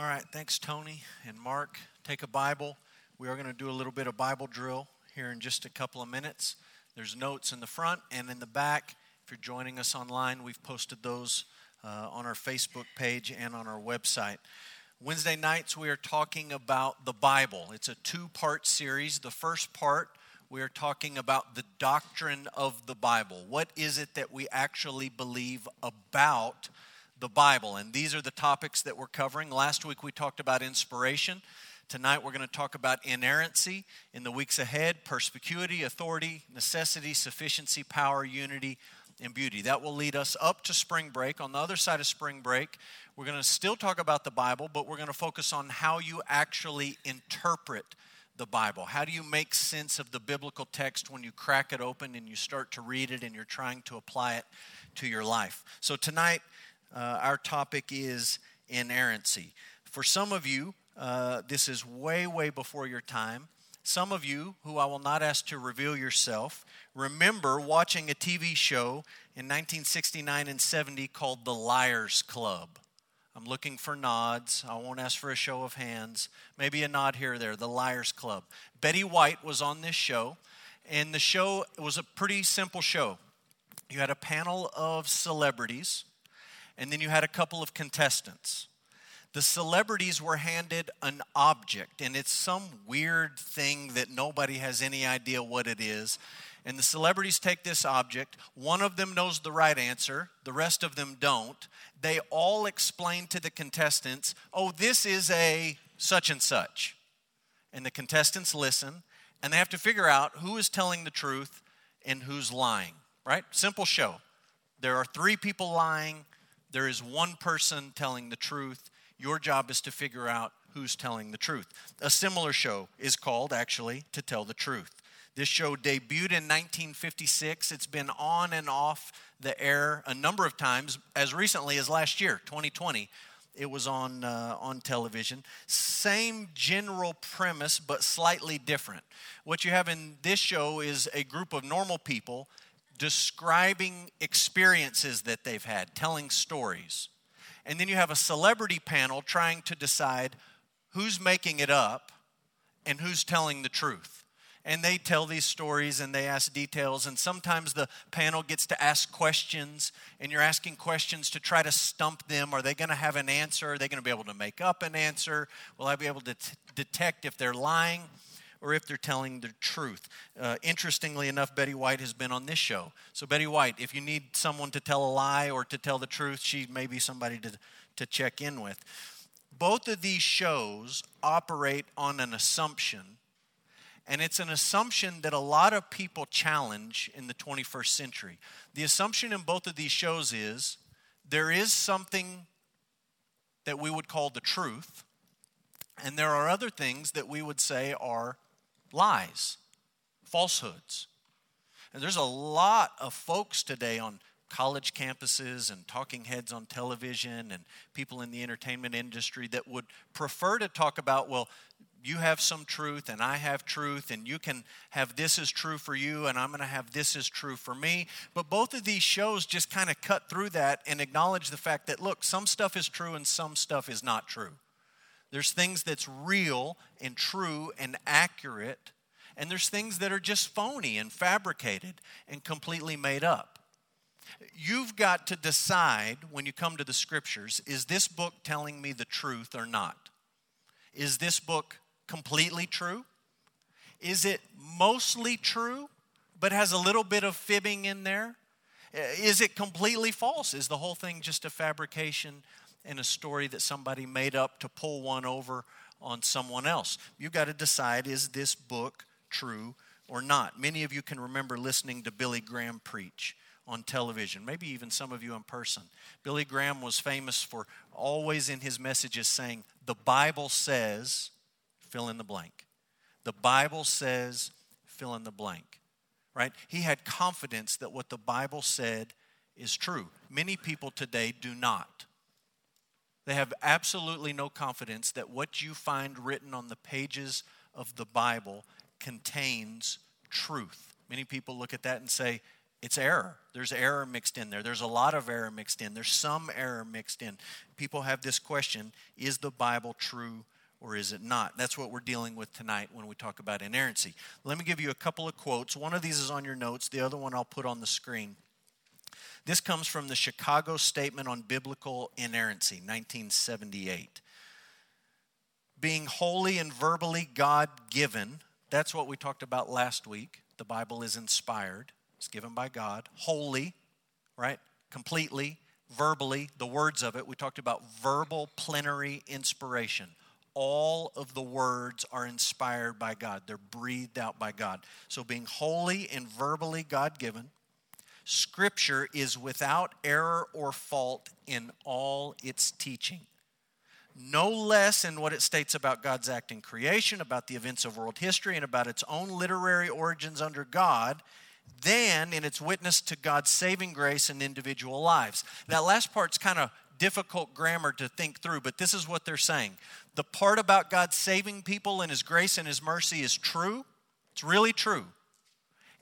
All right, thanks, Tony and Mark. Take a Bible. We are going to do a little bit of Bible drill here in just a couple of minutes. There's notes in the front and in the back. If you're joining us online, we've posted those on our Facebook page and on our website. Wednesday nights, we are talking about the Bible. It's a two-part series. The first part, we are talking about the doctrine of the Bible. What is it that we actually believe about the Bible? And these are the topics that we're covering. Last week, we talked about inspiration. Tonight, we're going to talk about inerrancy. In the weeks ahead, perspicuity, authority, necessity, sufficiency, power, unity, and beauty. That will lead us up to spring break. On the other side of spring break, we're going to still talk about the Bible, but we're going to focus on how you actually interpret the Bible. How do you make sense of the biblical text when you crack it open and you start to read it and you're trying to apply it to your life? So tonight, our topic is inerrancy. For some of you, this is way, way before your time. Some of you, who I will not ask to reveal yourself, remember watching a TV show in 1969 and 70 called The Liars Club. I'm looking for nods. I won't ask for a show of hands. Maybe a nod here or there. The Liars Club. Betty White was on this show, and the show was a pretty simple show. You had a panel of celebrities, and then you had a couple of contestants. The celebrities were handed an object, and it's some weird thing that nobody has any idea what it is. And the celebrities take this object. One of them knows the right answer. The rest of them don't. They all explain to the contestants, oh, this is a such and such. And the contestants listen, and they have to figure out who is telling the truth and who's lying, right? Simple show. There are three people lying. There is one person telling the truth. Your job is to figure out who's telling the truth. A similar show is called, actually, To Tell the Truth. This show debuted in 1956. It's been on and off the air a number of times, as recently as last year, 2020. It was on television. Same general premise, but slightly different. What you have in this show is a group of normal people describing experiences that they've had, telling stories. And then you have a celebrity panel trying to decide who's making it up and who's telling the truth. And they tell these stories and they ask details, and sometimes the panel gets to ask questions, and you're asking questions to try to stump them. Are they going to have an answer? Are they going to be able to make up an answer? Will I be able to detect if they're lying or if they're telling the truth? Interestingly enough, Betty White has been on this show. So Betty White, if you need someone to tell a lie or to tell the truth, she may be somebody to check in with. Both of these shows operate on an assumption, and it's an assumption that a lot of people challenge in the 21st century. The assumption in both of these shows is there is something that we would call the truth, and there are other things that we would say are lies, falsehoods. And there's a lot of folks today on college campuses and talking heads on television and people in the entertainment industry that would prefer to talk about, well, you have some truth and I have truth, and you can have this is true for you and I'm going to have this is true for me. But both of these shows just kind of cut through that and acknowledge the fact that, look, some stuff is true and some stuff is not true. There's things that's real and true and accurate, and there's things that are just phony and fabricated and completely made up. You've got to decide when you come to the Scriptures, is this book telling me the truth or not? Is this book completely true? Is it mostly true but has a little bit of fibbing in there? Is it completely false? Is the whole thing just a fabrication and a story that somebody made up to pull one over on someone else? You've got to decide, is this book true or not? Many of you can remember listening to Billy Graham preach on television, maybe even some of you in person. Billy Graham was famous for always in his messages saying, the Bible says, fill in the blank. The Bible says, fill in the blank, right? He had confidence that what the Bible said is true. Many people today do not. They have absolutely no confidence that what you find written on the pages of the Bible contains truth. Many people look at that and say, It's error. There's error mixed in there. There's a lot of error mixed in. There's some error mixed in. People have this question, is the Bible true or is it not? That's what we're dealing with tonight when we talk about inerrancy. Let me give you a couple of quotes. One of these is on your notes. The other one I'll put on the screen. This comes from the Chicago Statement on Biblical Inerrancy, 1978. Being wholly and verbally God-given, that's what we talked about last week. The Bible is inspired. It's given by God, wholly, right? Completely, verbally, the words of it. We talked about verbal plenary inspiration. All of the words are inspired by God. They're breathed out by God. So being wholly and verbally God-given, Scripture is without error or fault in all its teaching. No less in what it states about God's act in creation, about the events of world history, and about its own literary origins under God, than in its witness to God's saving grace in individual lives. That last part's kind of difficult grammar to think through, but this is what they're saying. The part about God saving people and His grace and His mercy is true. It's really true.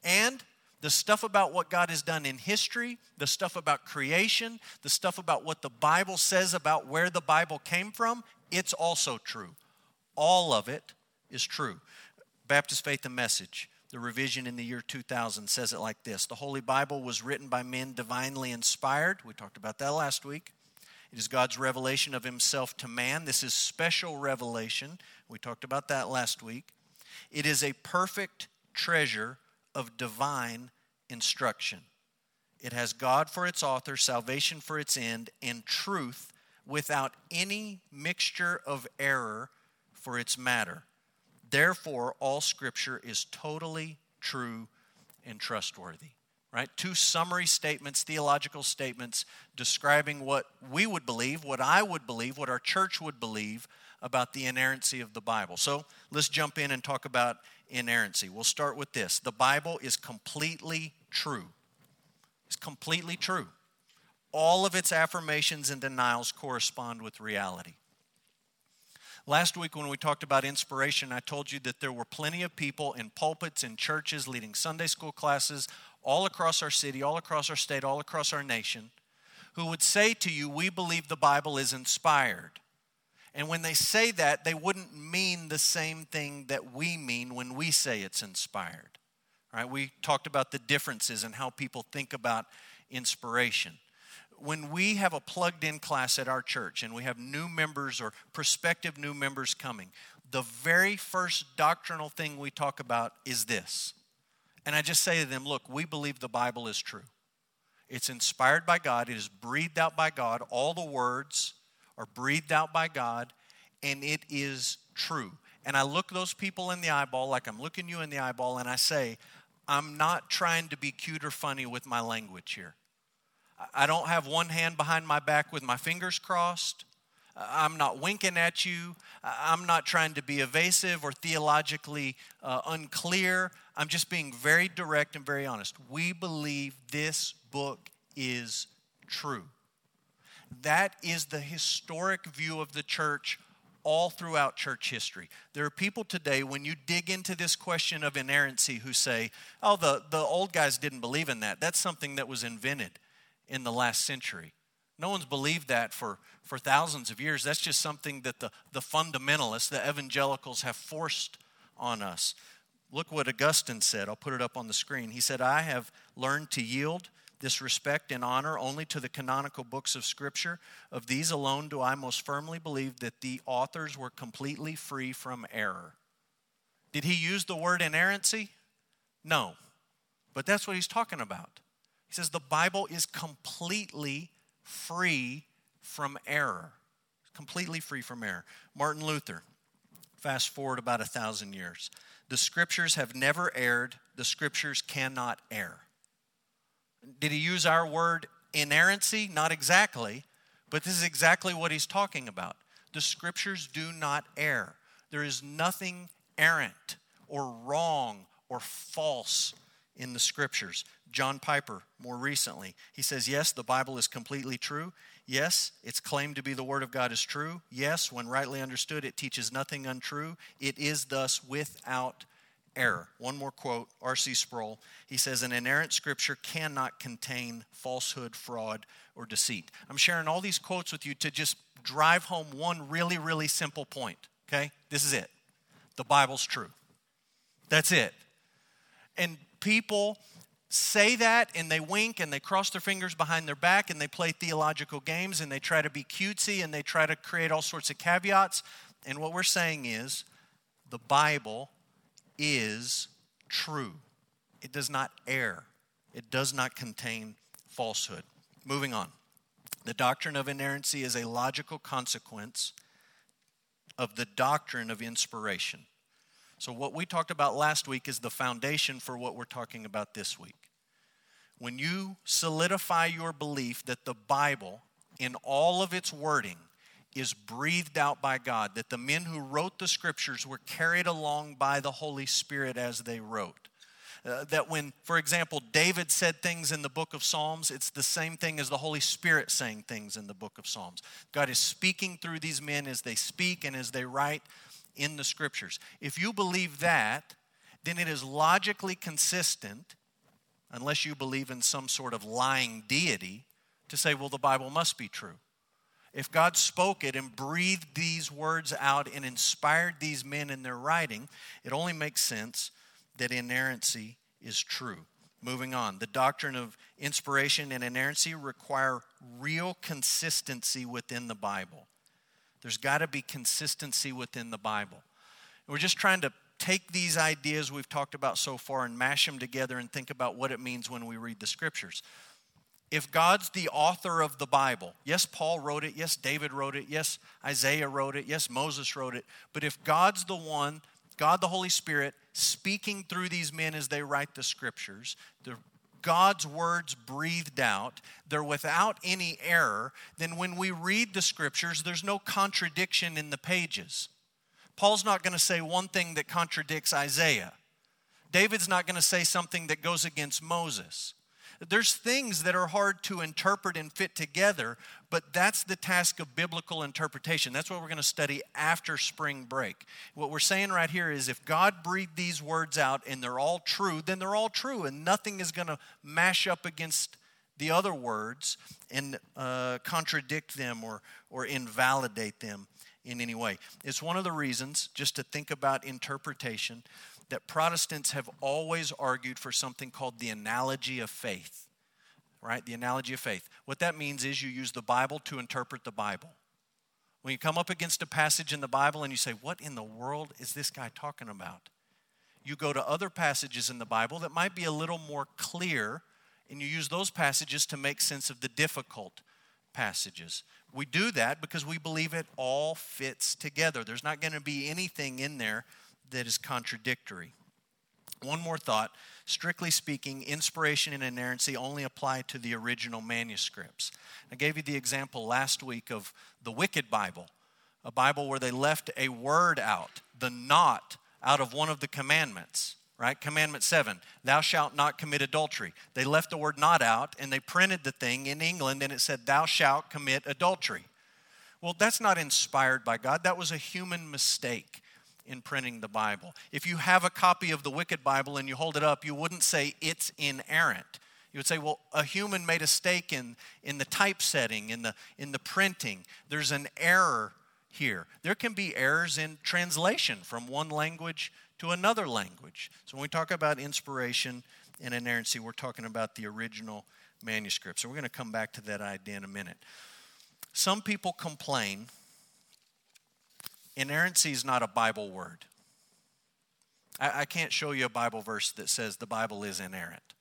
And the stuff about what God has done in history, the stuff about creation, the stuff about what the Bible says about where the Bible came from, it's also true. All of it is true. Baptist Faith and Message, the revision in the year 2000, says it like this. The Holy Bible was written by men divinely inspired. We talked about that last week. It is God's revelation of Himself to man. This is special revelation. We talked about that last week. It is a perfect treasure of divine instruction. It has God for its author, salvation for its end, and truth without any mixture of error for its matter. Therefore, all Scripture is totally true and trustworthy, right? Two summary statements, theological statements, describing what we would believe, what I would believe, what our church would believe about the inerrancy of the Bible. So let's jump in and talk about inerrancy. We'll start with this. The Bible is completely true. It's completely true. All of its affirmations and denials correspond with reality. Last week when we talked about inspiration, I told you that there were plenty of people in pulpits, in churches, leading Sunday school classes all across our city, all across our state, all across our nation, who would say to you, we believe the Bible is inspired. And when they say that, they wouldn't mean the same thing that we mean when we say it's inspired. All right? We talked about the differences and how people think about inspiration. When we have a plugged-in class at our church and we have new members or prospective new members coming, the very first doctrinal thing we talk about is this. And I just say to them, look, we believe the Bible is true. It's inspired by God. It is breathed out by God. All the words are breathed out by God, and it is true. And I look those people in the eyeball like I'm looking you in the eyeball, and I say, I'm not trying to be cute or funny with my language here. I don't have one hand behind my back with my fingers crossed. I'm not winking at you. I'm not trying to be evasive or theologically unclear. I'm just being very direct and very honest. We believe this book is true. That is the historic view of the church all throughout church history. There are people today, when you dig into this question of inerrancy, who say, oh, the old guys didn't believe in that. That's something that was invented in the last century. No one's believed that for thousands of years. That's just something that the fundamentalists, the evangelicals, have forced on us. Look what Augustine said. I'll put it up on the screen. He said, I have learned to yield this respect and honor only to the canonical books of Scripture. Of these alone do I most firmly believe that the authors were completely free from error. Did he use the word inerrancy? No. But that's what he's talking about. He says the Bible is completely free from error. Completely free from error. Martin Luther, fast forward about 1,000 years. The Scriptures have never erred. The Scriptures cannot err. Did he use our word inerrancy? Not exactly, but this is exactly what he's talking about. The Scriptures do not err. There is nothing errant or wrong or false in the Scriptures. John Piper, more recently, he says, yes, the Bible is completely true. Yes, its claim to be the Word of God is true. Yes, when rightly understood, it teaches nothing untrue. It is thus without error. One more quote, R.C. Sproul. He says, an inerrant scripture cannot contain falsehood, fraud, or deceit. I'm sharing all these quotes with you to just drive home one really, really simple point, okay? This is it. The Bible's true. That's it. And people say that and they wink and they cross their fingers behind their back and they play theological games and they try to be cutesy and they try to create all sorts of caveats. And what we're saying is the Bible is true. It does not err. It does not contain falsehood. Moving on. The doctrine of inerrancy is a logical consequence of the doctrine of inspiration. So what we talked about last week is the foundation for what we're talking about this week. When you solidify your belief that the Bible, in all of its wording, is breathed out by God, that the men who wrote the scriptures were carried along by the Holy Spirit as they wrote. That when, for example, David said things in the book of Psalms, it's the same thing as the Holy Spirit saying things in the book of Psalms. God is speaking through these men as they speak and as they write in the scriptures. If you believe that, then it is logically consistent, unless you believe in some sort of lying deity, to say, well, the Bible must be true. If God spoke it and breathed these words out and inspired these men in their writing, it only makes sense that inerrancy is true. Moving on, the doctrine of inspiration and inerrancy require real consistency within the Bible. There's got to be consistency within the Bible. We're just trying to take these ideas we've talked about so far and mash them together and think about what it means when we read the scriptures. If God's the author of the Bible, yes, Paul wrote it, yes, David wrote it, yes, Isaiah wrote it, yes, Moses wrote it, but if God's the one, God the Holy Spirit, speaking through these men as they write the scriptures, they're God's words breathed out, they're without any error, then when we read the scriptures, there's no contradiction in the pages. Paul's not going to say one thing that contradicts Isaiah. David's not going to say something that goes against Moses. There's things that are hard to interpret and fit together, but that's the task of biblical interpretation. That's what we're going to study after spring break. What we're saying right here is if God breathed these words out and they're all true, then they're all true, and nothing is going to mash up against the other words and contradict them or invalidate them in any way. It's one of the reasons, just to think about interpretation, that Protestants have always argued for something called the analogy of faith, right? The analogy of faith. What that means is you use the Bible to interpret the Bible. When you come up against a passage in the Bible and you say, what in the world is this guy talking about? You go to other passages in the Bible that might be a little more clear, and you use those passages to make sense of the difficult passages. We do that because we believe it all fits together. There's not going to be anything in there that is contradictory. One more thought. Strictly speaking, inspiration and inerrancy only apply to the original manuscripts. I gave you the example last week of the Wicked Bible, a Bible where they left a word out, the not, out of one of the commandments, right? Commandment 7, thou shalt not commit adultery. They left the word not out, and they printed the thing in England, and it said, thou shalt commit adultery. Well, that's not inspired by God. That was a human mistake in printing the Bible. If you have a copy of the Wicked Bible and you hold it up, you wouldn't say it's inerrant. You would say, well, a human made a mistake in the typesetting, in the printing. There's an error here. There can be errors in translation from one language to another language. So when we talk about inspiration and inerrancy, we're talking about the original manuscript. So we're going to come back to that idea in a minute. Some people complain inerrancy is not a Bible word. I can't show you a Bible verse that says the Bible is inerrant.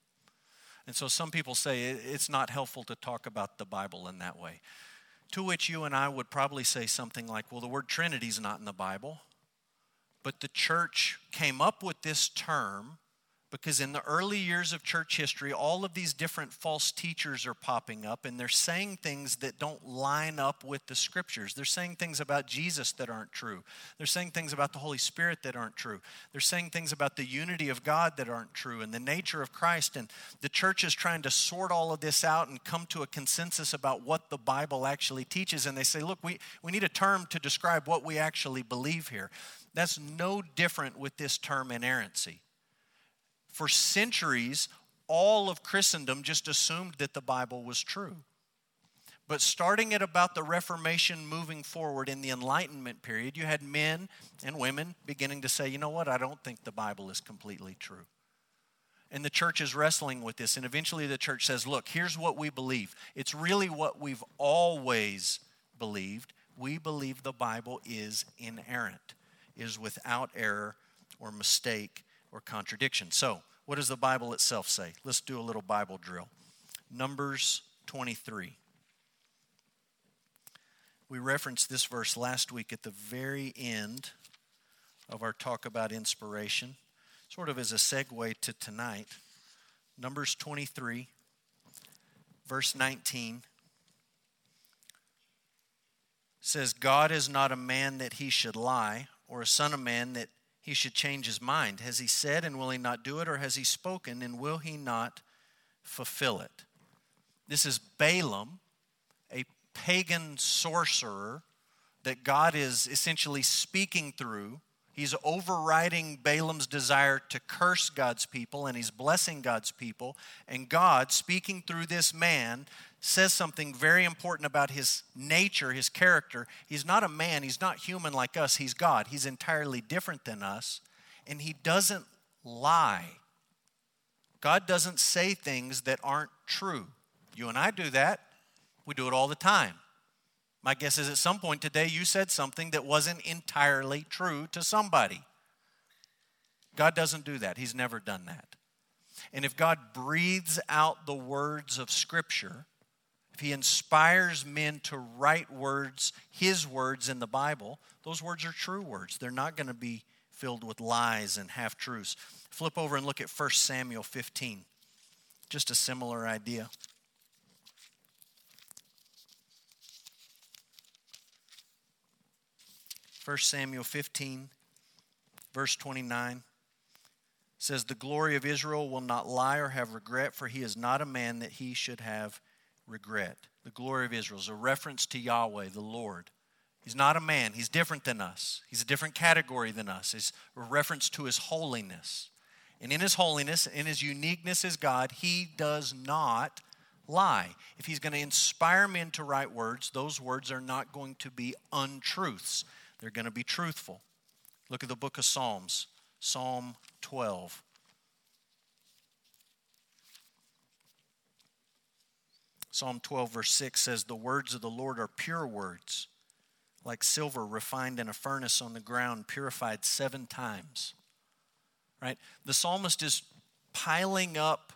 And so some people say it's not helpful to talk about the Bible in that way. To which you and I would probably say something like, well, the word Trinity is not in the Bible. But the church came up with this term because in the early years of church history, all of these different false teachers are popping up, and they're saying things that don't line up with the scriptures. They're saying things about Jesus that aren't true. They're saying things about the Holy Spirit that aren't true. They're saying things about the unity of God that aren't true and the nature of Christ. And the church is trying to sort all of this out and come to a consensus about what the Bible actually teaches. And they say, look, we need a term to describe what we actually believe here. That's no different with this term inerrancy. For centuries, all of Christendom just assumed that the Bible was true. But starting at about the Reformation moving forward in the Enlightenment period, you had men and women beginning to say, you know what, I don't think the Bible is completely true. And the church is wrestling with this. And eventually the church says, look, here's what we believe. It's really what we've always believed. We believe the Bible is inerrant, is without error or mistake or contradiction. So what does the Bible itself say? Let's do a little Bible drill. Numbers 23. We referenced this verse last week at the very end of our talk about inspiration, sort of as a segue to tonight. Numbers 23, verse 19, says, God is not a man that he should lie, or a son of man that he should change his mind. Has he said, and will he not do it? Or has he spoken, and will he not fulfill it? This is Balaam, pagan sorcerer that God is essentially speaking through. He's overriding Balaam's desire to curse God's people, and he's blessing God's people. And God, speaking through this man, says something very important about his nature, his character. He's not a man. He's not human like us. He's God. He's entirely different than us, and he doesn't lie. God doesn't say things that aren't true. You and I do that. We do it all the time. My guess is at some point today you said something that wasn't entirely true to somebody. God doesn't do that. He's never done that. And if God breathes out the words of Scripture, if he inspires men to write words, his words in the Bible, those words are true words. They're not going to be filled with lies and half-truths. Flip over and look at 1 Samuel 15. Just a similar idea. 1 Samuel 15, verse 29, says, the glory of Israel will not lie or have regret, for he is not a man that he should have regret. The glory of Israel is a reference to Yahweh, the Lord. He's not a man. He's different than us. He's a different category than us. It's a reference to his holiness. And in his holiness, in his uniqueness as God, he does not lie. If he's going to inspire men to write words, those words are not going to be untruths. They're going to be truthful. Look at the book of Psalms, Psalm 12. Psalm 12, verse 6 says, the words of the Lord are pure words, like silver refined in a furnace on the ground, purified 7 times. Right? The psalmist is piling up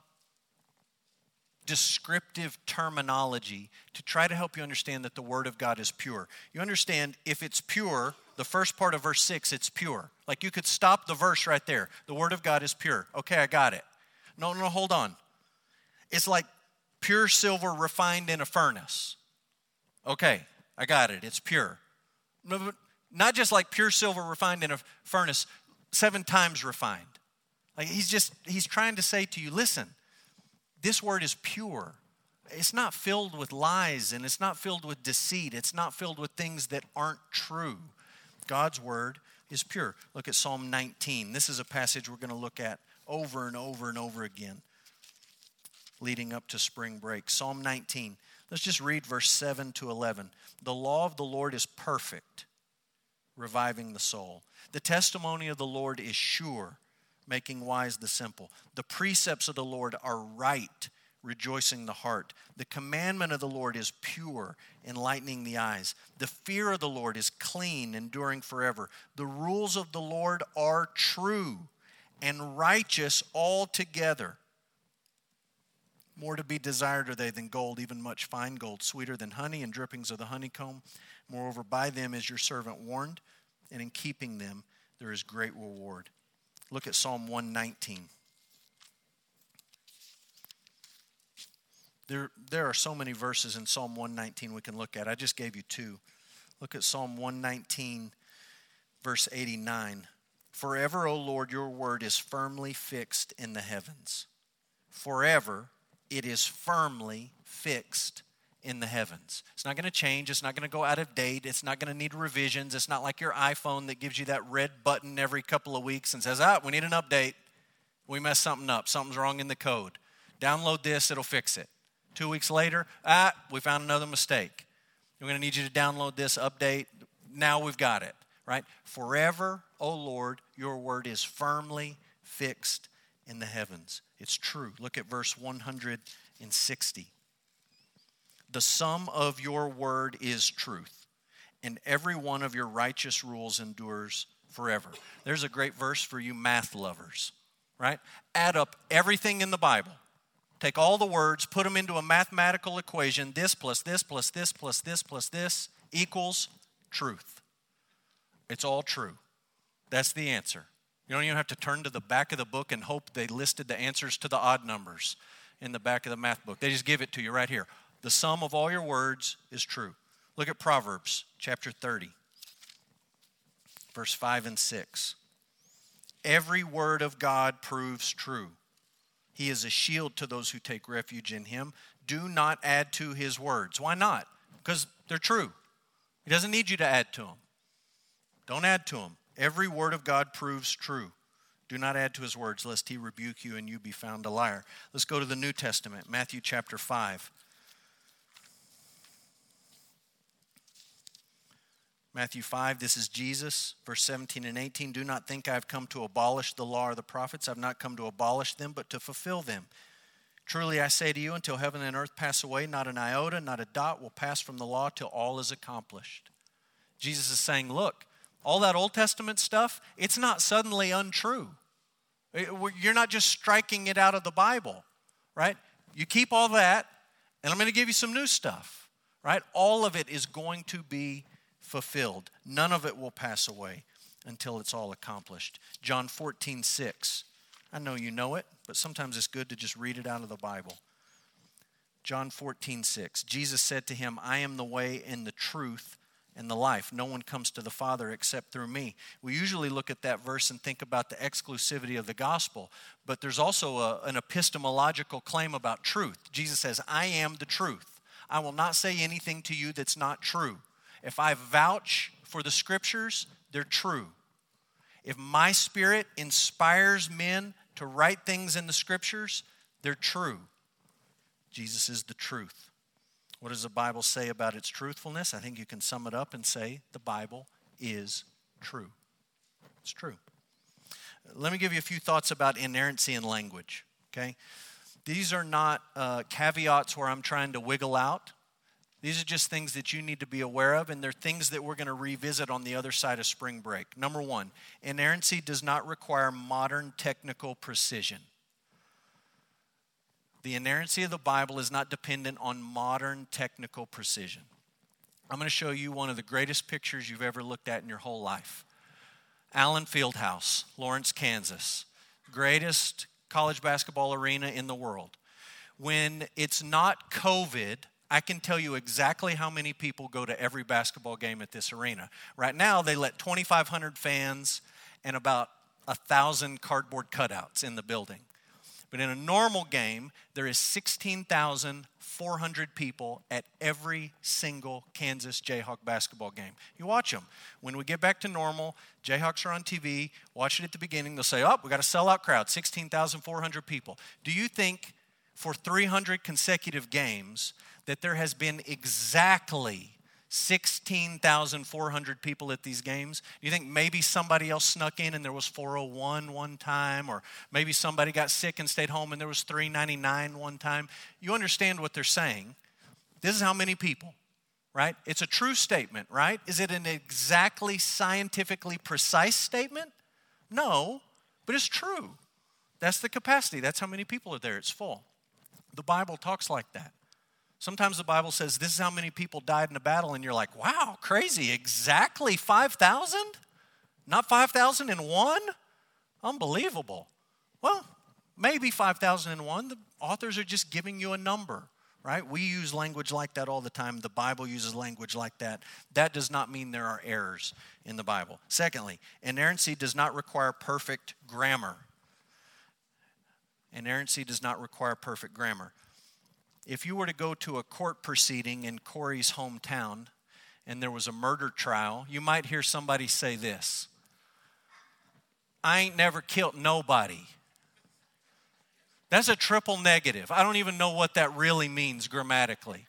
descriptive terminology to try to help you understand that the Word of God is pure. You understand if it's pure, the first part of verse 6, it's pure. Like you could stop the verse right there. The Word of God is pure. Okay, I got it. No, hold on. It's like pure silver refined in a furnace. Okay, I got it. It's pure. Not just like pure silver refined in a furnace, 7 times refined. Like he's trying to say to you, listen, this word is pure. It's not filled with lies, and it's not filled with deceit. It's not filled with things that aren't true. God's word is pure. Look at Psalm 19. This is a passage we're going to look at over and over and over again leading up to spring break. Psalm 19. Let's just read verse 7 to 11. The law of the Lord is perfect, reviving the soul. The testimony of the Lord is sure, making wise the simple. The precepts of the Lord are right, rejoicing the heart. The commandment of the Lord is pure, enlightening the eyes. The fear of the Lord is clean, enduring forever. The rules of the Lord are true and righteous altogether. More to be desired are they than gold, even much fine gold, sweeter than honey and drippings of the honeycomb. Moreover, by them is your servant warned, and in keeping them there is great reward. Look at Psalm 119. There are so many verses in Psalm 119 we can look at. I just gave you 2. Look at Psalm 119, verse 89. Forever, O Lord, your word is firmly fixed in the heavens. Forever, it is firmly fixed in the heavens. It's not going to change. It's not going to go out of date. It's not going to need revisions. It's not like your iPhone that gives you that red button every couple of weeks and says, we need an update. We messed something up. Something's wrong in the code. Download this. It'll fix it. 2 weeks later, we found another mistake. We're going to need you to download this, update. Now we've got it, right? Forever, O Lord, your word is firmly fixed in the heavens. It's true. Look at verse 160. The sum of your word is truth, and every one of your righteous rules endures forever. There's a great verse for you math lovers, right? Add up everything in the Bible. Take all the words, put them into a mathematical equation. This plus this plus this plus this plus this equals truth. It's all true. That's the answer. You don't even have to turn to the back of the book and hope they listed the answers to the odd numbers in the back of the math book. They just give it to you right here. The sum of all your words is true. Look at Proverbs chapter 30, verse 5 and 6. Every word of God proves true. He is a shield to those who take refuge in him. Do not add to his words. Why not? Because they're true. He doesn't need you to add to them. Don't add to them. Every word of God proves true. Do not add to his words, lest he rebuke you and you be found a liar. Let's go to the New Testament, Matthew chapter 5. Matthew 5, this is Jesus, verse 17 and 18. Do not think I have come to abolish the law or the prophets. I have not come to abolish them, but to fulfill them. Truly I say to you, until heaven and earth pass away, not an iota, not a dot will pass from the law till all is accomplished. Jesus is saying, look, all that Old Testament stuff, it's not suddenly untrue. You're not just striking it out of the Bible, right? You keep all that, and I'm going to give you some new stuff, right? All of it is going to be fulfilled. None of it will pass away until it's all accomplished. John 14, 6. I know you know it, but sometimes it's good to just read it out of the Bible. John 14, 6. Jesus said to him, I am the way and the truth and the life. No one comes to the Father except through me. We usually look at that verse and think about the exclusivity of the gospel, but there's also an epistemological claim about truth. Jesus says, I am the truth. I will not say anything to you that's not true. If I vouch for the scriptures, they're true. If my spirit inspires men to write things in the scriptures, they're true. Jesus is the truth. What does the Bible say about its truthfulness? I think you can sum it up and say the Bible is true. It's true. Let me give you a few thoughts about inerrancy in language, okay? These are not caveats where I'm trying to wiggle out. These are just things that you need to be aware of, and they're things that we're going to revisit on the other side of spring break. Number one, inerrancy does not require modern technical precision. The inerrancy of the Bible is not dependent on modern technical precision. I'm going to show you one of the greatest pictures you've ever looked at in your whole life. Allen Fieldhouse, Lawrence, Kansas, greatest college basketball arena in the world. When it's not COVID, I can tell you exactly how many people go to every basketball game at this arena. Right now, they let 2,500 fans and about 1,000 cardboard cutouts in the building. But in a normal game, there is 16,400 people at every single Kansas Jayhawk basketball game. You watch them. When we get back to normal, Jayhawks are on TV. Watch it at the beginning. They'll say, oh, we got a sellout crowd, 16,400 people. Do you think for 300 consecutive games that there has been exactly 16,400 people at these games? You think maybe somebody else snuck in and there was 401 one time, or maybe somebody got sick and stayed home and there was 399 one time? You understand what they're saying. This is how many people, right? It's a true statement, right? Is it an exactly scientifically precise statement? No, but it's true. That's the capacity. That's how many people are there. It's full. The Bible talks like that. Sometimes the Bible says, this is how many people died in a battle, and you're like, wow, crazy, exactly 5,000? Not 5,001? Unbelievable. Well, maybe 5,001. The authors are just giving you a number, right? We use language like that all the time. The Bible uses language like that. That does not mean there are errors in the Bible. Secondly, inerrancy does not require perfect grammar. Inerrancy does not require perfect grammar. If you were to go to a court proceeding in Corey's hometown and there was a murder trial, you might hear somebody say this: I ain't never killed nobody. That's a triple negative. I don't even know what that really means grammatically.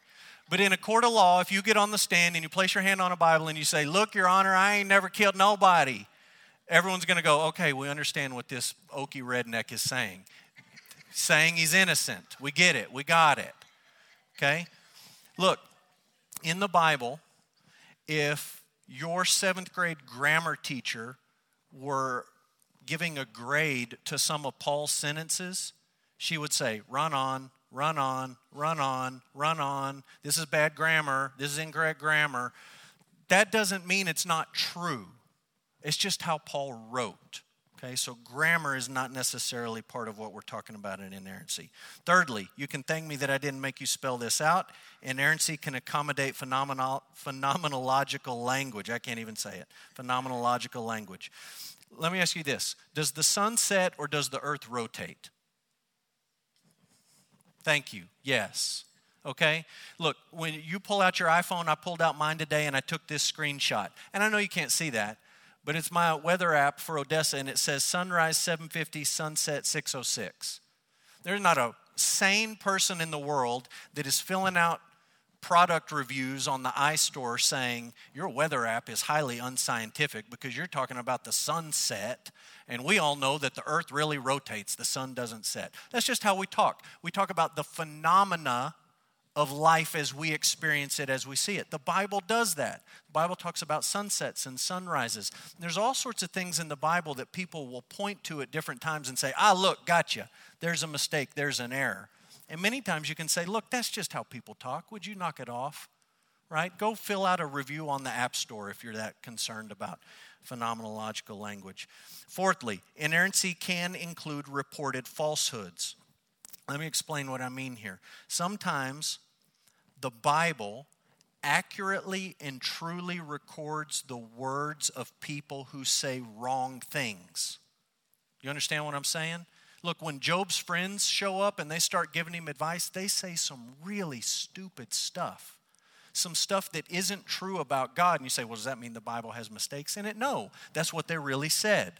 But in a court of law, if you get on the stand and you place your hand on a Bible and you say, "Look, Your Honor, I ain't never killed nobody," everyone's going to go, "Okay, we understand what this oaky redneck is saying." Saying he's innocent. We get it. We got it. Okay? Look, in the Bible, if your seventh grade grammar teacher were giving a grade to some of Paul's sentences, she would say, "Run on, run on, run on, run on. This is bad grammar. This is incorrect grammar." That doesn't mean it's not true. It's just how Paul wrote. Okay, so grammar is not necessarily part of what we're talking about in inerrancy. Thirdly, you can thank me that I didn't make you spell this out. Inerrancy can accommodate phenomenological language. I can't even say it. Phenomenological language. Let me ask you this. Does the sun set or does the earth rotate? Thank you. Yes. Okay? Look, when you pull out your iPhone, I pulled out mine today and I took this screenshot. And I know you can't see that, but it's my weather app for Odessa, and it says sunrise 7:50, sunset 6:06. There's not a sane person in the world that is filling out product reviews on the iStore saying, "Your weather app is highly unscientific because you're talking about the sunset, and we all know that the earth really rotates, the sun doesn't set." That's just how we talk. We talk about the phenomena of life as we experience it, as we see it. The Bible does that. The Bible talks about sunsets and sunrises. There's all sorts of things in the Bible that people will point to at different times and say, "Ah, look, gotcha. There's a mistake. There's an error." And many times you can say, "Look, that's just how people talk. Would you knock it off?" Right? Go fill out a review on the App Store if you're that concerned about phenomenological language. Fourthly, inerrancy can include reported falsehoods. Let me explain what I mean here. Sometimes the Bible accurately and truly records the words of people who say wrong things. You understand what I'm saying? Look, when Job's friends show up and they start giving him advice, they say some really stupid stuff. Some stuff that isn't true about God. And you say, "Well, does that mean the Bible has mistakes in it?" No, that's what they really said.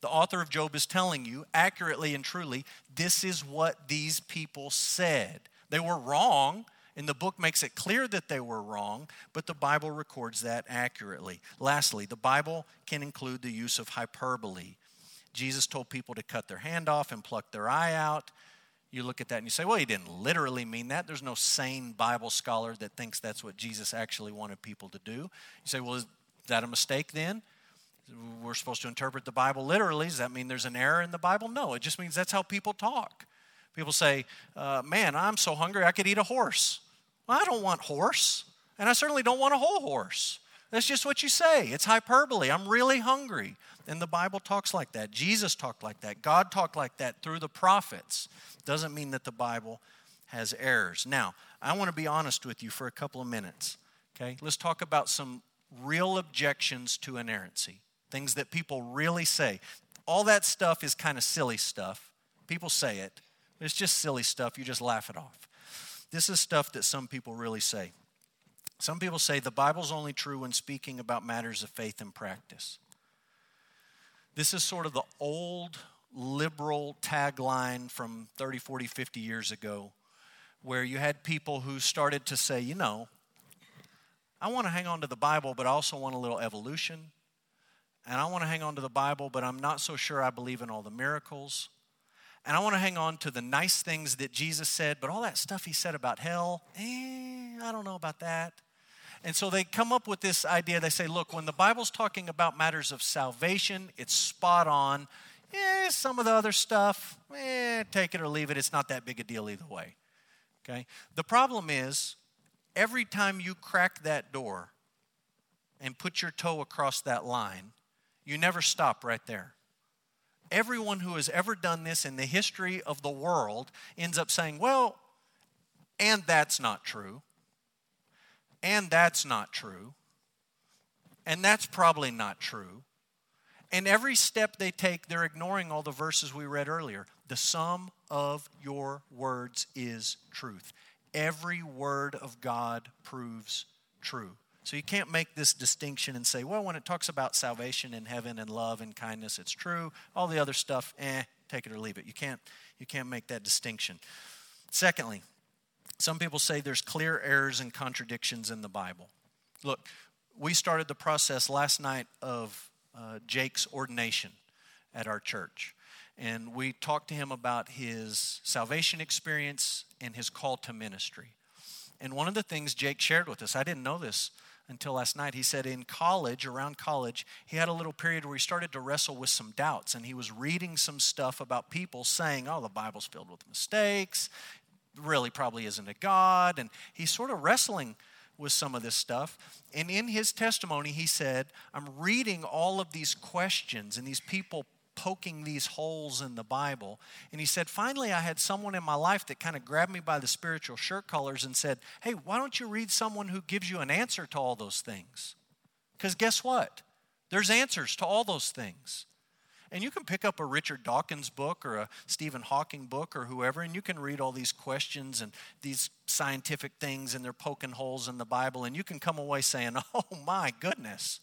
The author of Job is telling you accurately and truly, this is what these people said. They were wrong, and the book makes it clear that they were wrong, but the Bible records that accurately. Lastly, the Bible can include the use of hyperbole. Jesus told people to cut their hand off and pluck their eye out. You look at that and you say, "Well, he didn't literally mean that." There's no sane Bible scholar that thinks that's what Jesus actually wanted people to do. You say, "Well, is that a mistake then? We're supposed to interpret the Bible literally. Does that mean there's an error in the Bible?" No, it just means that's how people talk. People say, "Man, I'm so hungry, I could eat a horse." Well, I don't want horse, and I certainly don't want a whole horse. That's just what you say. It's hyperbole. I'm really hungry. And the Bible talks like that. Jesus talked like that. God talked like that through the prophets. Doesn't mean that the Bible has errors. Now, I want to be honest with you for a couple of minutes. Okay, let's talk about some real objections to inerrancy. Things that people really say. All that stuff is kind of silly stuff. People say it. It's just silly stuff. You just laugh it off. This is stuff that some people really say. Some people say the Bible's only true when speaking about matters of faith and practice. This is sort of the old liberal tagline from 30, 40, 50 years ago, where you had people who started to say, "You know, I want to hang on to the Bible, but I also want a little evolution. And I want to hang on to the Bible, but I'm not so sure I believe in all the miracles. And I want to hang on to the nice things that Jesus said, but all that stuff he said about hell, I don't know about that." And so they come up with this idea. They say, "Look, when the Bible's talking about matters of salvation, it's spot on. Some of the other stuff, take it or leave it. It's not that big a deal either way." Okay? The problem is, every time you crack that door and put your toe across that line, you never stop right there. Everyone who has ever done this in the history of the world ends up saying, "Well, and that's not true, and that's not true, and that's probably not true." And every step they take, they're ignoring all the verses we read earlier. The sum of your words is truth. Every word of God proves true. So you can't make this distinction and say, "Well, when it talks about salvation and heaven and love and kindness, it's true. All the other stuff, take it or leave it. You can't make that distinction. Secondly, some people say there's clear errors and contradictions in the Bible. Look, we started the process last night of Jake's ordination at our church. And we talked to him about his salvation experience and his call to ministry. And one of the things Jake shared with us, I didn't know this until last night, he said in college, around college, he had a little period where he started to wrestle with some doubts. And he was reading some stuff about people saying, oh, the Bible's filled with mistakes, really probably isn't a God. And he's sort of wrestling with some of this stuff. And in his testimony, he said, I'm reading all of these questions and these people poking these holes in the Bible. And he said, finally, I had someone in my life that kind of grabbed me by the spiritual shirt collars and said, hey, why don't you read someone who gives you an answer to all those things? Because guess what? There's answers to all those things. And you can pick up a Richard Dawkins book or a Stephen Hawking book or whoever, and you can read all these questions and these scientific things, and they're poking holes in the Bible, and you can come away saying, oh my goodness.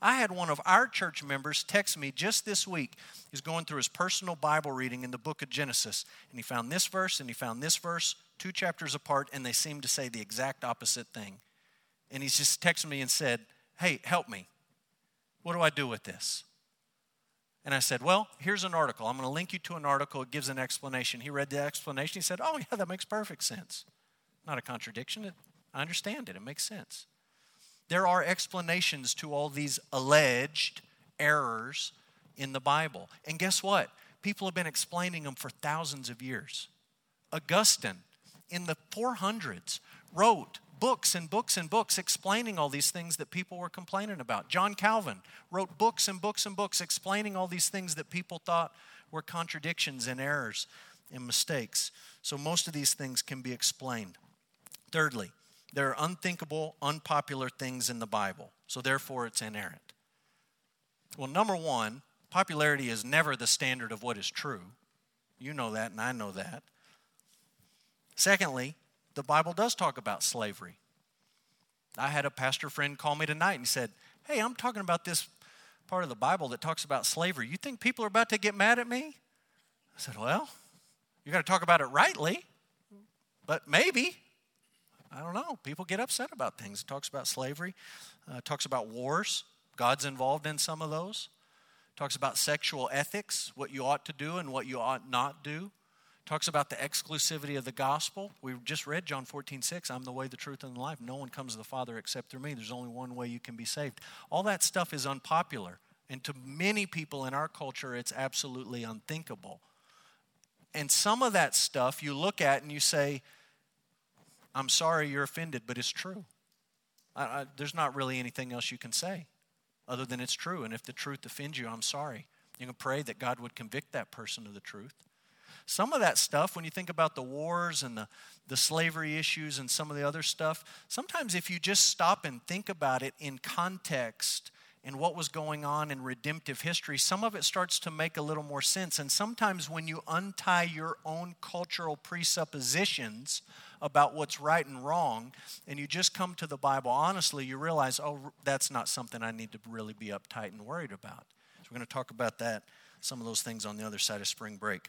I had one of our church members text me just this week. He's going through his personal Bible reading in the book of Genesis, and he found this verse, and he found this verse, 2 chapters apart, and they seem to say the exact opposite thing. And he's just texted me and said, hey, help me. What do I do with this? And I said, well, here's an article. I'm going to link you to an article. It gives an explanation. He read the explanation. He said, oh, yeah, that makes perfect sense. Not a contradiction. I understand it. It makes sense. There are explanations to all these alleged errors in the Bible. And guess what? People have been explaining them for thousands of years. Augustine, in the 400s, wrote books and books and books explaining all these things that people were complaining about. John Calvin wrote books and books and books explaining all these things that people thought were contradictions and errors and mistakes. So most of these things can be explained. Thirdly, there are unthinkable, unpopular things in the Bible, so therefore it's inerrant. Well, number one, popularity is never the standard of what is true. You know that, and I know that. Secondly, the Bible does talk about slavery. I had a pastor friend call me tonight and said, hey, I'm talking about this part of the Bible that talks about slavery. You think people are about to get mad at me? I said, well, you got to talk about it rightly, but maybe. I don't know. People get upset about things. It talks about slavery. It talks about wars. God's involved in some of those. It talks about sexual ethics, what you ought to do and what you ought not do. It talks about the exclusivity of the gospel. We just read John 14:6. I'm the way, the truth, and the life. No one comes to the Father except through me. There's only one way you can be saved. All that stuff is unpopular. And to many people in our culture, it's absolutely unthinkable. And some of that stuff you look at and you say, I'm sorry you're offended, but it's true. There's not really anything else you can say other than it's true. And if the truth offends you, I'm sorry. You can pray that God would convict that person of the truth. Some of that stuff, when you think about the wars and the slavery issues and some of the other stuff, sometimes if you just stop and think about it in context and what was going on in redemptive history, some of it starts to make a little more sense. And sometimes when you untie your own cultural presuppositions about what's right and wrong, and you just come to the Bible honestly, you realize, oh, that's not something I need to really be uptight and worried about. So we're going to talk about that, some of those things on the other side of spring break.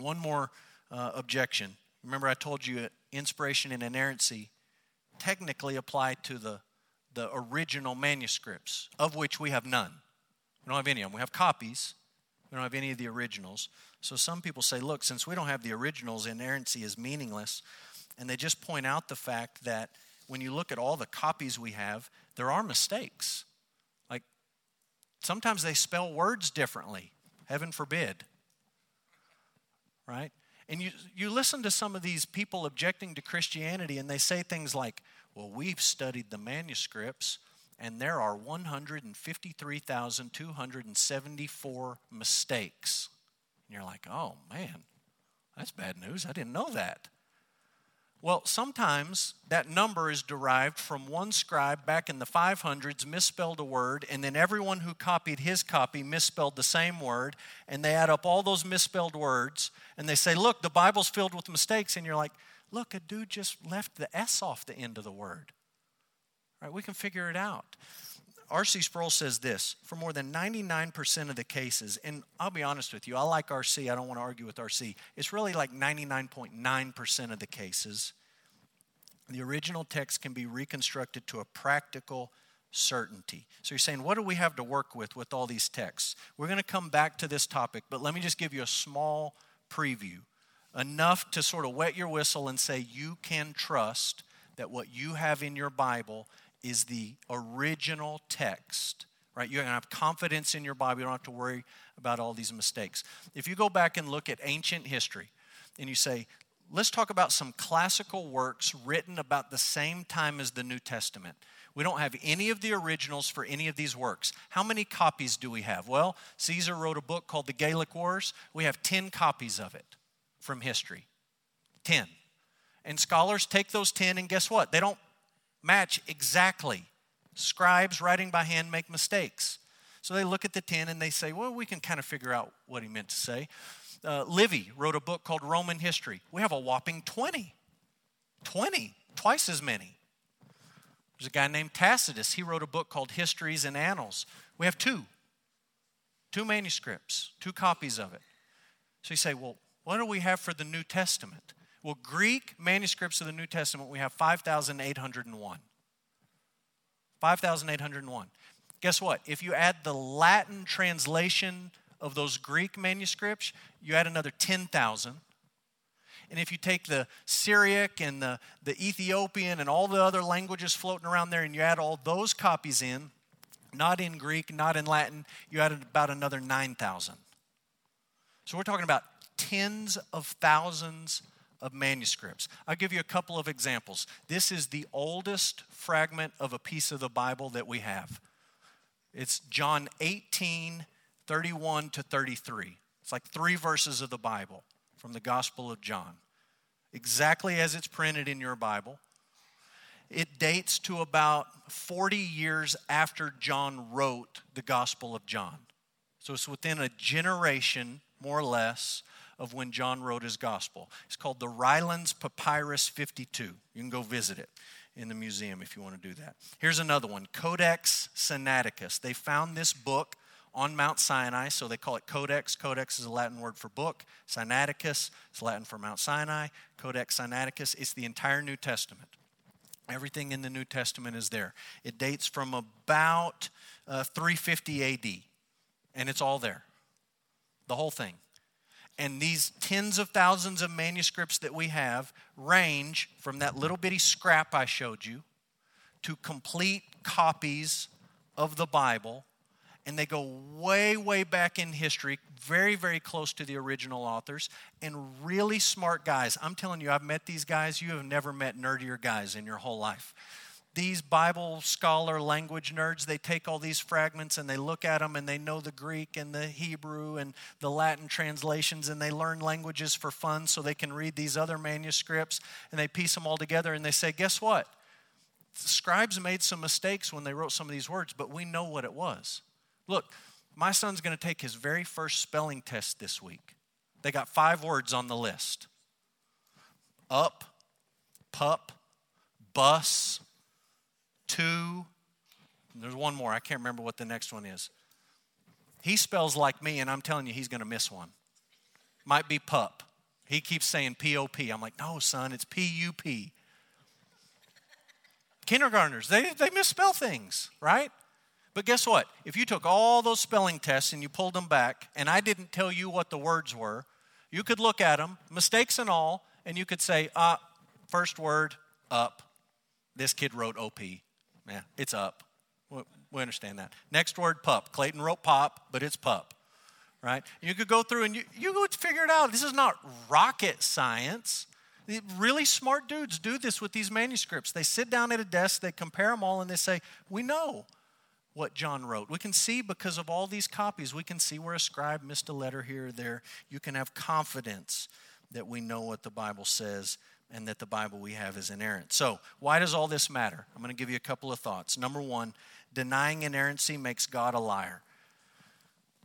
One more objection. Remember I told you inspiration and inerrancy technically apply to the original manuscripts, of which we have none. We don't have any of them. We have copies. We don't have any of the originals. So some people say, look, since we don't have the originals, inerrancy is meaningless. And they just point out the fact that when you look at all the copies we have, there are mistakes. Like sometimes they spell words differently. Heaven forbid. Right? And you listen to some of these people objecting to Christianity, and they say things like, well, we've studied the manuscripts, and there are 153,274 mistakes. And you're like, oh, man, that's bad news. I didn't know that. Well, sometimes that number is derived from one scribe back in the 500s misspelled a word, and then everyone who copied his copy misspelled the same word, and they add up all those misspelled words, and they say, look, the Bible's filled with mistakes. And you're like, look, a dude just left the S off the end of the word. Right? We can figure it out. R.C. Sproul says this, for more than 99% of the cases, and I'll be honest with you, I like R.C., I don't want to argue with R.C., it's really like 99.9% of the cases, the original text can be reconstructed to a practical certainty. So you're saying, what do we have to work with all these texts? We're going to come back to this topic, but let me just give you a small preview, enough to sort of wet your whistle and say you can trust that what you have in your Bible is the original text, right? You're going to have confidence in your Bible. You don't have to worry about all these mistakes. If you go back and look at ancient history and you say, let's talk about some classical works written about the same time as the New Testament. We don't have any of the originals for any of these works. How many copies do we have? Well, Caesar wrote a book called The Gallic Wars. We have 10 copies of it from history, 10. And scholars take those 10 and guess what? They don't match exactly. Scribes writing by hand make mistakes. So they look at the 10 and they say, well, we can kind of figure out what he meant to say. Livy wrote a book called Roman History. We have a whopping 20, twice as many. There's a guy named Tacitus. He wrote a book called Histories and Annals. We have two manuscripts, two copies of it. So you say, well, what do we have for the New Testament? Well, Greek manuscripts of the New Testament, we have 5,801. 5,801. Guess what? If you add the Latin translation of those Greek manuscripts, you add another 10,000. And if you take the Syriac and the Ethiopian and all the other languages floating around there and you add all those copies in, not in Greek, not in Latin, you add about another 9,000. So we're talking about tens of thousands of manuscripts. I'll give you a couple of examples. This is the oldest fragment of a piece of the Bible that we have. It's John 18:31-33. It's like three verses of the Bible from the Gospel of John. Exactly as it's printed in your Bible. It dates to about 40 years after John wrote the Gospel of John. So it's within a generation, more or less, of when John wrote his gospel. It's called the Rylands Papyrus 52. You can go visit it in the museum if you want to do that. Here's another one, Codex Sinaiticus. They found this book on Mount Sinai, so they call it Codex. Codex is a Latin word for book. Sinaiticus is Latin for Mount Sinai. Codex Sinaiticus, it's the entire New Testament. Everything in the New Testament is there. It dates from about 350 AD, and it's all there, the whole thing. And these tens of thousands of manuscripts that we have range from that little bitty scrap I showed you to complete copies of the Bible. And they go way, way back in history, very, very close to the original authors, and really smart guys. I'm telling you, I've met these guys. You have never met nerdier guys in your whole life. These Bible scholar language nerds, they take all these fragments and they look at them and they know the Greek and the Hebrew and the Latin translations and they learn languages for fun so they can read these other manuscripts and they piece them all together and they say, guess what? The scribes made some mistakes when they wrote some of these words, but we know what it was. Look, my son's going to take his very first spelling test this week. They got 5 words on the list. Up, pup, bus, 2, there's one more. I can't remember what the next one is. He spells like me, and I'm telling you, he's going to miss one. Might be pup. He keeps saying P-O-P. I'm like, no, son, it's P-U-P. Kindergartners, they misspell things, right? But guess what? If you took all those spelling tests and you pulled them back, and I didn't tell you what the words were, you could look at them, mistakes and all, and you could say, first word, up. This kid wrote OP. Yeah, it's up. We understand that. Next word, pup. Clayton wrote pop, but it's pup, right? You could go through and you would figure it out. This is not rocket science. Really smart dudes do this with these manuscripts. They sit down at a desk, they compare them all, and they say, we know what John wrote. We can see because of all these copies, we can see where a scribe missed a letter here or there. You can have confidence that we know what the Bible says and that the Bible we have is inerrant. So, why does all this matter? I'm going to give you a couple of thoughts. Number one, denying inerrancy makes God a liar.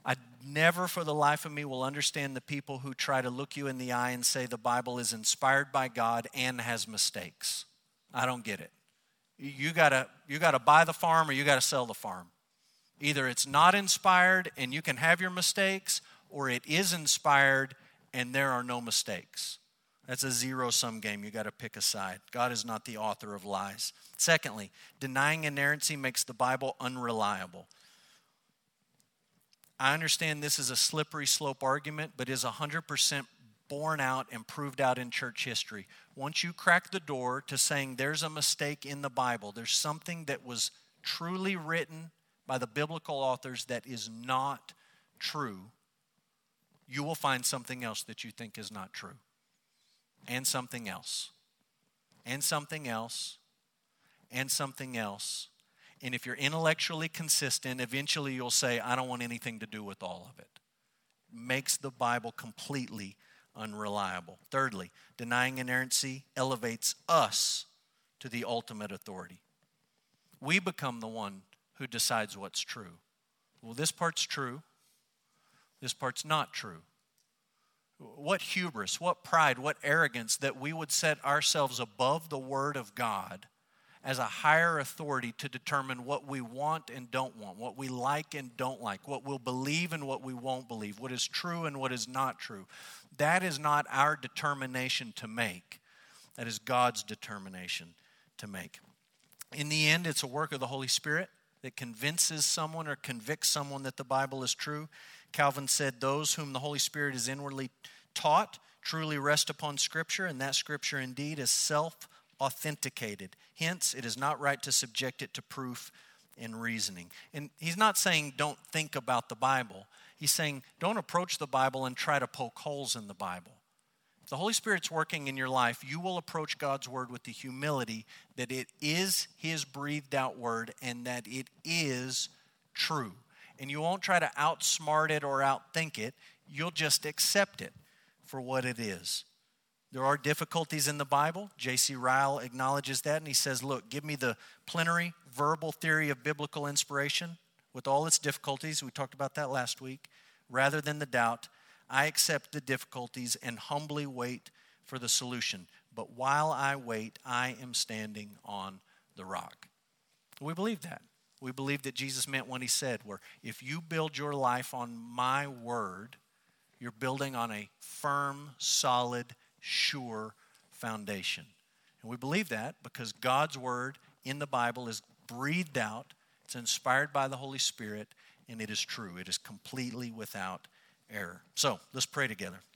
I never for the life of me will understand the people who try to look you in the eye and say the Bible is inspired by God and has mistakes. I don't get it. You gotta buy the farm or you gotta sell the farm. Either it's not inspired and you can have your mistakes, or it is inspired and there are no mistakes. That's a zero-sum game. You got to pick a side. God is not the author of lies. Secondly, denying inerrancy makes the Bible unreliable. I understand this is a slippery slope argument, but is 100% borne out and proved out in church history. Once you crack the door to saying there's a mistake in the Bible, there's something that was truly written by the biblical authors that is not true, you will find something else that you think is not true. And something else. And something else. And something else. And if you're intellectually consistent, eventually you'll say, I don't want anything to do with all of it. Makes the Bible completely unreliable. Thirdly, denying inerrancy elevates us to the ultimate authority. We become the one who decides what's true. Well, this part's true. This part's not true. What hubris, what pride, what arrogance that we would set ourselves above the Word of God as a higher authority to determine what we want and don't want, what we like and don't like, what we'll believe and what we won't believe, what is true and what is not true. That is not our determination to make. That is God's determination to make. In the end, it's a work of the Holy Spirit that convinces someone or convicts someone that the Bible is true. Calvin said, those whom the Holy Spirit is inwardly taught truly rest upon Scripture, and that Scripture indeed is self-authenticated. Hence, it is not right to subject it to proof and reasoning. And he's not saying don't think about the Bible. He's saying don't approach the Bible and try to poke holes in the Bible. If the Holy Spirit's working in your life, you will approach God's Word with the humility that it is His breathed out Word and that it is true. And you won't try to outsmart it or outthink it. You'll just accept it for what it is. There are difficulties in the Bible. J.C. Ryle acknowledges that, and he says, look, give me the plenary verbal theory of biblical inspiration with all its difficulties. We talked about that last week. Rather than the doubt, I accept the difficulties and humbly wait for the solution. But while I wait, I am standing on the rock. We believe that. We believe that Jesus meant what he said, where if you build your life on my word, you're building on a firm, solid, sure foundation. And we believe that because God's word in the Bible is breathed out, it's inspired by the Holy Spirit, and it is true. It is completely without error. So let's pray together.